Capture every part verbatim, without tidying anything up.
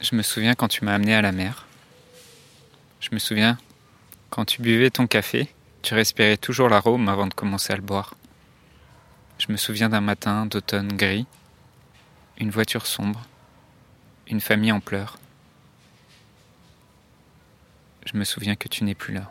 Je me souviens quand tu m'as amené à la mer. Je me souviens quand tu buvais ton café, tu respirais toujours l'arôme avant de commencer à le boire. Je me souviens d'un matin d'automne gris, une voiture sombre, une famille en pleurs. Je me souviens que tu n'es plus là.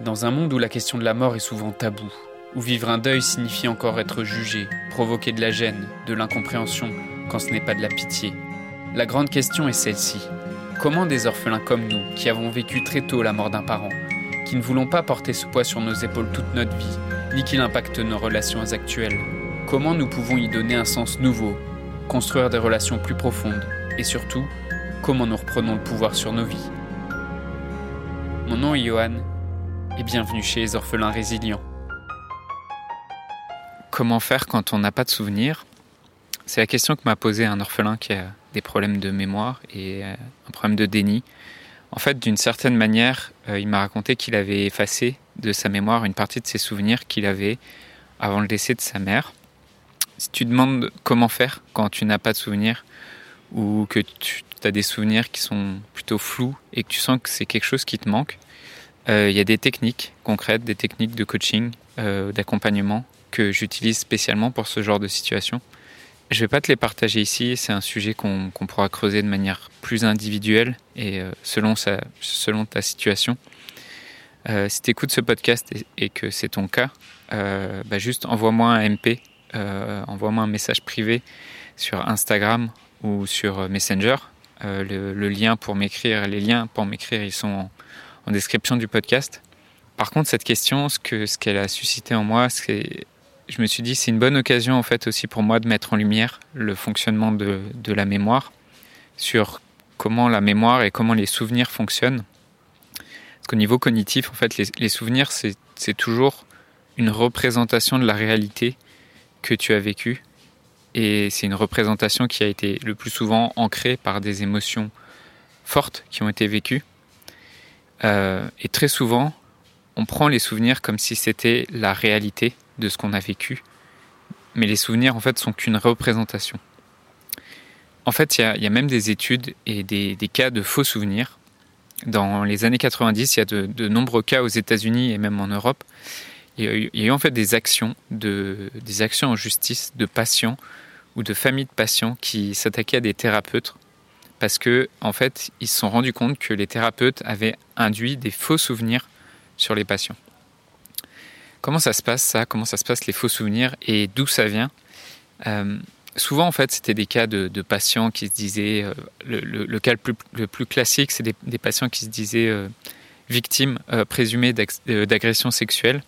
Dans un monde où la question de la mort est souvent taboue, où vivre un deuil signifie encore être jugé, provoquer de la gêne, de l'incompréhension, quand ce n'est pas de la pitié, la grande question est celle-ci. Comment des orphelins comme nous, qui avons vécu très tôt la mort d'un parent, qui ne voulons pas porter ce poids sur nos épaules toute notre vie, ni qu'il impacte nos relations actuelles, comment nous pouvons y donner un sens nouveau, construire des relations plus profondes, et surtout, comment nous reprenons le pouvoir sur nos vies. Mon nom est Johan, et bienvenue chez les Orphelins Résilients. Comment faire quand on n'a pas de souvenirs ? C'est la question que m'a posée un orphelin qui a des problèmes de mémoire et un problème de déni. En fait, d'une certaine manière, il m'a raconté qu'il avait effacé de sa mémoire une partie de ses souvenirs qu'il avait avant le décès de sa mère. Si tu demandes comment faire quand tu n'as pas de souvenirs ou que tu as des souvenirs qui sont plutôt flous et que tu sens que c'est quelque chose qui te manque, euh, y a des techniques concrètes, des techniques de coaching, euh, d'accompagnement que j'utilise spécialement pour ce genre de situation. Je ne vais pas te les partager ici, c'est un sujet qu'on, qu'on pourra creuser de manière plus individuelle et euh, selon, sa, selon ta situation. Euh, si tu écoutes ce podcast et, et que c'est ton cas, euh, bah juste envoie-moi un M P, euh, envoie-moi un message privé sur Instagram ou sur Messenger. Euh, le, le lien pour m'écrire, les liens pour m'écrire, ils sont en, en description du podcast. Par contre, cette question, ce, que, ce qu'elle a suscité en moi, c'est, je me suis dit, c'est une bonne occasion en fait aussi pour moi de mettre en lumière le fonctionnement de, de la mémoire, sur comment la mémoire et comment les souvenirs fonctionnent. Parce qu'au niveau cognitif, en fait, les, les souvenirs, c'est, c'est toujours une représentation de la réalité que tu as vécue. Et c'est une représentation qui a été le plus souvent ancrée par des émotions fortes qui ont été vécues. Euh, et très souvent, on prend les souvenirs comme si c'était la réalité de ce qu'on a vécu. Mais les souvenirs, en fait, sont qu'une représentation. En fait, il y a, y a même des études et des, des cas de faux souvenirs. Dans les années quatre-vingt-dix, il y a de, de nombreux cas aux États-Unis et même en Europe. Il y a eu, y a eu en fait des actions, de, des actions en justice de patients ou de familles de patients qui s'attaquaient à des thérapeutes parce que, en fait, ils se sont rendus compte que les thérapeutes avaient induit des faux souvenirs sur les patients. Comment ça se passe ça ? Comment ça se passe les faux souvenirs et d'où ça vient ? euh, Souvent, en fait, c'était des cas de, de patients qui se disaient... Euh, le, le, le cas le plus, le plus classique, c'est des, des patients qui se disaient euh, victimes euh, présumées d'agressions sexuelles.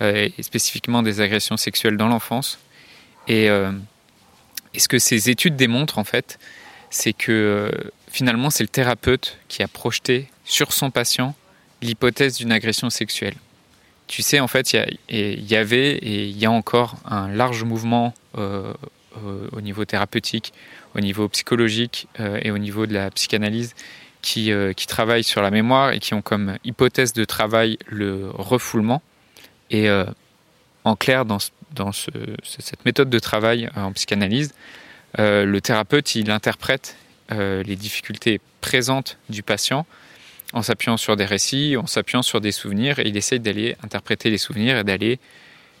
Et spécifiquement des agressions sexuelles dans l'enfance. Et, euh, et ce que ces études démontrent, en fait, c'est que euh, finalement, c'est le thérapeute qui a projeté sur son patient l'hypothèse d'une agression sexuelle. Tu sais, en fait, il y, y avait et il y a encore un large mouvement euh, euh, au niveau thérapeutique, au niveau psychologique euh, et au niveau de la psychanalyse qui, euh, qui travaillent sur la mémoire et qui ont comme hypothèse de travail le refoulement. Et euh, en clair, dans, dans ce, cette méthode de travail en psychanalyse, euh, le thérapeute, il interprète euh, les difficultés présentes du patient en s'appuyant sur des récits, en s'appuyant sur des souvenirs, et il essaye d'aller interpréter les souvenirs et d'aller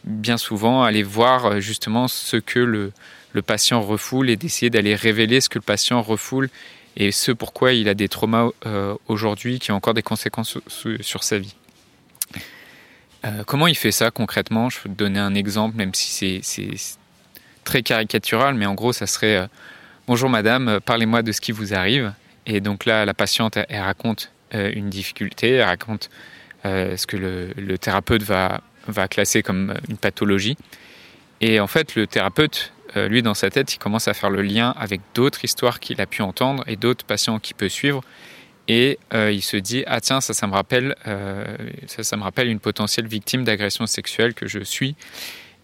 bien souvent aller voir justement ce que le, le patient refoule et d'essayer d'aller révéler ce que le patient refoule et ce pourquoi il a des traumas euh, aujourd'hui qui ont encore des conséquences sur, sur, sur sa vie. Euh, comment il fait ça concrètement ? Je peux te donner un exemple, même si c'est, c'est, c'est très caricatural, mais en gros, ça serait euh, « Bonjour madame, parlez-moi de ce qui vous arrive ». Et donc là, la patiente, elle, elle raconte euh, une difficulté, elle raconte euh, ce que le, le thérapeute va, va classer comme une pathologie. Et en fait, le thérapeute, euh, lui, dans sa tête, il commence à faire le lien avec d'autres histoires qu'il a pu entendre et d'autres patients qu'il peut suivre. Et euh, il se dit « Ah tiens, ça, ça, me rappelle, euh, ça, ça me rappelle une potentielle victime d'agression sexuelle que je suis. »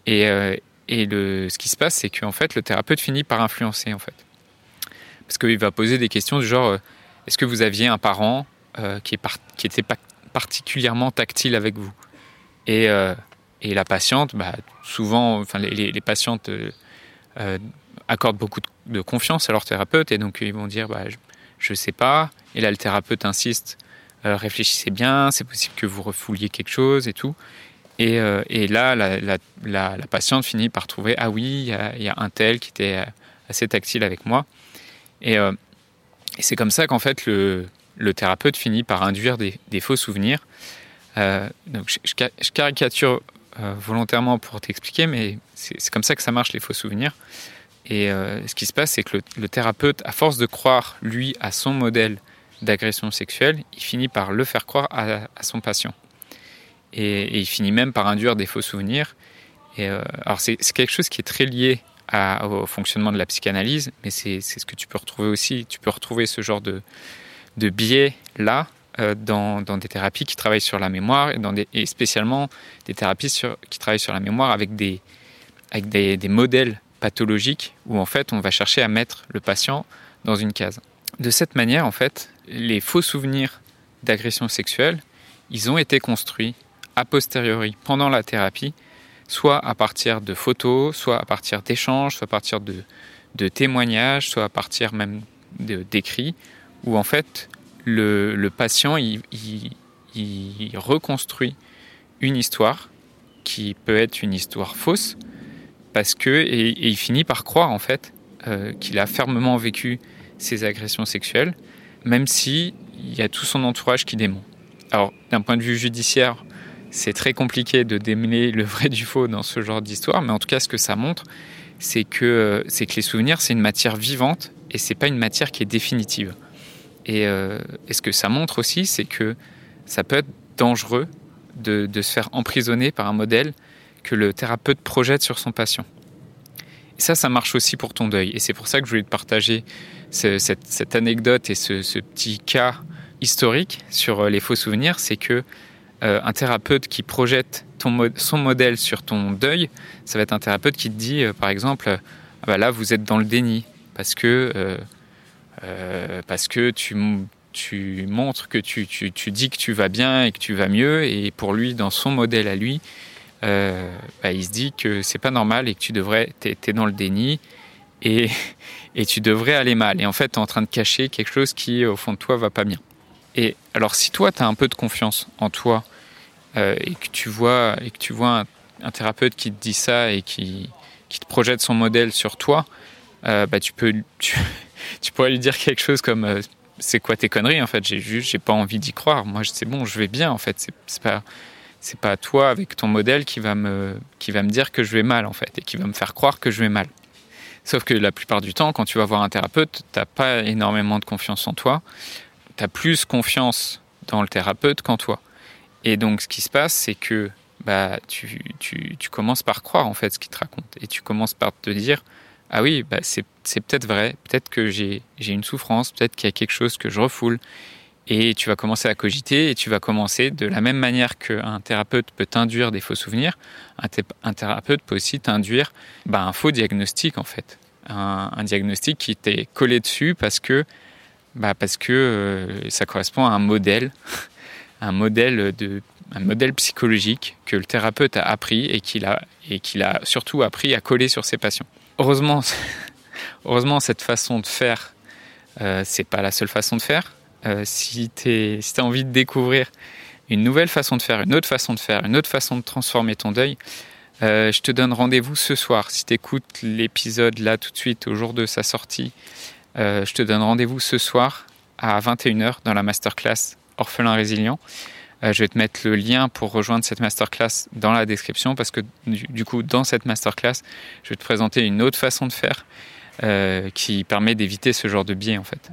Et, euh, et le, ce qui se passe, c'est qu'en fait, le thérapeute finit par influencer. En fait. Parce qu'il va poser des questions du genre euh, « Est-ce que vous aviez un parent euh, qui, est par- qui était pa- particulièrement tactile avec vous ?» et, euh, et la patiente, bah, souvent, enfin, les, les, les patientes... Euh, euh, accordent beaucoup de confiance à leur thérapeute et donc ils vont dire bah, « je ne sais pas ». Et là, le thérapeute insiste euh, « réfléchissez bien, c'est possible que vous refouliez quelque chose et tout ». Et, euh, et là, la, la, la, la patiente finit par trouver « ah oui, il y, y a un tel qui était assez tactile avec moi ». Et, euh, et c'est comme ça qu'en fait, le, le thérapeute finit par induire des, des faux souvenirs. Euh, donc je, je, je caricature euh, volontairement pour t'expliquer, mais c'est, c'est comme ça que ça marche, les faux souvenirs. Et euh, ce qui se passe, c'est que le, le thérapeute, à force de croire, lui, à son modèle d'agression sexuelle, il finit par le faire croire à, à son patient. Et, et il finit même par induire des faux souvenirs. Et, euh, alors c'est, c'est quelque chose qui est très lié à, au fonctionnement de la psychanalyse, mais c'est, c'est ce que tu peux retrouver aussi. Tu peux retrouver ce genre de, de biais-là euh, dans, dans des thérapies qui travaillent sur la mémoire, et, dans des, et spécialement des thérapies sur, qui travaillent sur la mémoire avec des, avec des, des modèles pathologiques où en fait on va chercher à mettre le patient dans une case. De cette manière, en fait, les faux souvenirs d'agression sexuelle, ils ont été construits a posteriori pendant la thérapie, soit à partir de photos, soit à partir d'échanges, soit à partir de, de témoignages, soit à partir même de, d'écrits, où en fait le, le patient il, il, il reconstruit une histoire qui peut être une histoire fausse, parce que et, et il finit par croire en fait euh, qu'il a fermement vécu ces agressions sexuelles, même si il y a tout son entourage qui dément. Alors, d'un point de vue judiciaire, c'est très compliqué de démêler le vrai du faux dans ce genre d'histoire, mais en tout cas, ce que ça montre, c'est que, c'est que les souvenirs, c'est une matière vivante et c'est pas une matière qui est définitive. Et, euh, et ce que ça montre aussi, c'est que ça peut être dangereux de, de se faire emprisonner par un modèle que le thérapeute projette sur son patient. Et ça, ça marche aussi pour ton deuil. Et c'est pour ça que je voulais te partager ce, cette, cette anecdote et ce, ce petit cas historique sur les faux souvenirs, c'est que euh, un thérapeute qui projette ton mod- son modèle sur ton deuil, ça va être un thérapeute qui te dit, euh, par exemple, euh, bah là vous êtes dans le déni parce que euh, euh, parce que tu tu montres que tu, tu tu dis que tu vas bien et que tu vas mieux, et pour lui, dans son modèle à lui, euh, bah, il se dit que c'est pas normal et que tu devrais t'es, t'es dans le déni. Et et tu devrais aller mal. Et en fait, t'es en train de cacher quelque chose qui, au fond de toi, va pas bien. Et alors, si toi, t'as un peu de confiance en toi euh, et que tu vois, et que tu vois un, un thérapeute qui te dit ça et qui, qui te projette son modèle sur toi, euh, bah, tu, peux, tu, tu pourrais lui dire quelque chose comme euh, « C'est quoi tes conneries, en fait ? J'ai juste, j'ai pas envie d'y croire. Moi, c'est bon, je vais bien, en fait. C'est, c'est pas... » C'est pas toi avec ton modèle qui va me qui va me dire que je vais mal en fait et qui va me faire croire que je vais mal. Sauf que la plupart du temps, quand tu vas voir un thérapeute, t'as pas énormément de confiance en toi. T'as plus confiance dans le thérapeute qu'en toi. Et donc, ce qui se passe, c'est que bah tu tu tu commences par croire en fait ce qu'il te raconte et tu commences par te dire ah oui bah c'est c'est peut-être vrai, peut-être que j'ai j'ai une souffrance, peut-être qu'il y a quelque chose que je refoule. Et tu vas commencer à cogiter et tu vas commencer de la même manière qu'un thérapeute peut t'induire des faux souvenirs, un, thé- un thérapeute peut aussi t'induire ben, un faux diagnostic en fait. Un, un diagnostic qui t'est collé dessus parce que, ben, parce que euh, ça correspond à un modèle, un modèle, de, un modèle psychologique que le thérapeute a appris et qu'il a, et qu'il a surtout appris à coller sur ses patients. Heureusement, heureusement cette façon de faire, euh, c'est pas la seule façon de faire. Euh, si tu si t'as envie de découvrir une nouvelle façon de faire, une autre façon de faire, une autre façon de transformer ton deuil, euh, je te donne rendez-vous ce soir. Si tu écoutes l'épisode là tout de suite, au jour de sa sortie, euh, je te donne rendez-vous ce soir à vingt et une heures dans la masterclass Orphelins Résilients. Euh, je vais te mettre le lien pour rejoindre cette masterclass dans la description parce que du, du coup, dans cette masterclass, je vais te présenter une autre façon de faire euh, qui permet d'éviter ce genre de biais en fait.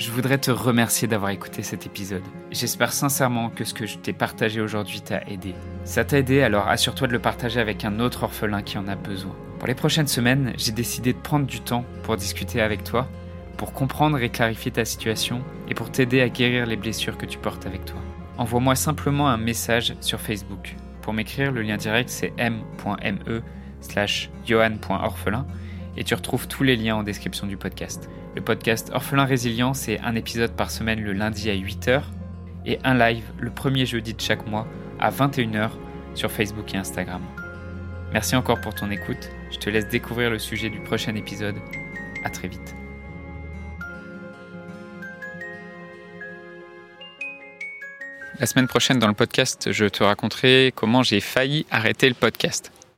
Je voudrais te remercier d'avoir écouté cet épisode. J'espère sincèrement que ce que je t'ai partagé aujourd'hui t'a aidé. Ça t'a aidé, alors assure-toi de le partager avec un autre orphelin qui en a besoin. Pour les prochaines semaines, j'ai décidé de prendre du temps pour discuter avec toi, pour comprendre et clarifier ta situation et pour t'aider à guérir les blessures que tu portes avec toi. Envoie-moi simplement un message sur Facebook. Pour m'écrire, le lien direct c'est m point m e slash johan point orphelin et tu retrouves tous les liens en description du podcast. Le podcast Orphelins Résilients, c'est un épisode par semaine le lundi à huit heures et un live le premier jeudi de chaque mois à vingt et une heures sur Facebook et Instagram. Merci encore pour ton écoute Je te laisse découvrir le sujet du prochain épisode. À très vite. La semaine prochaine dans le podcast, je te raconterai comment j'ai failli arrêter le podcast.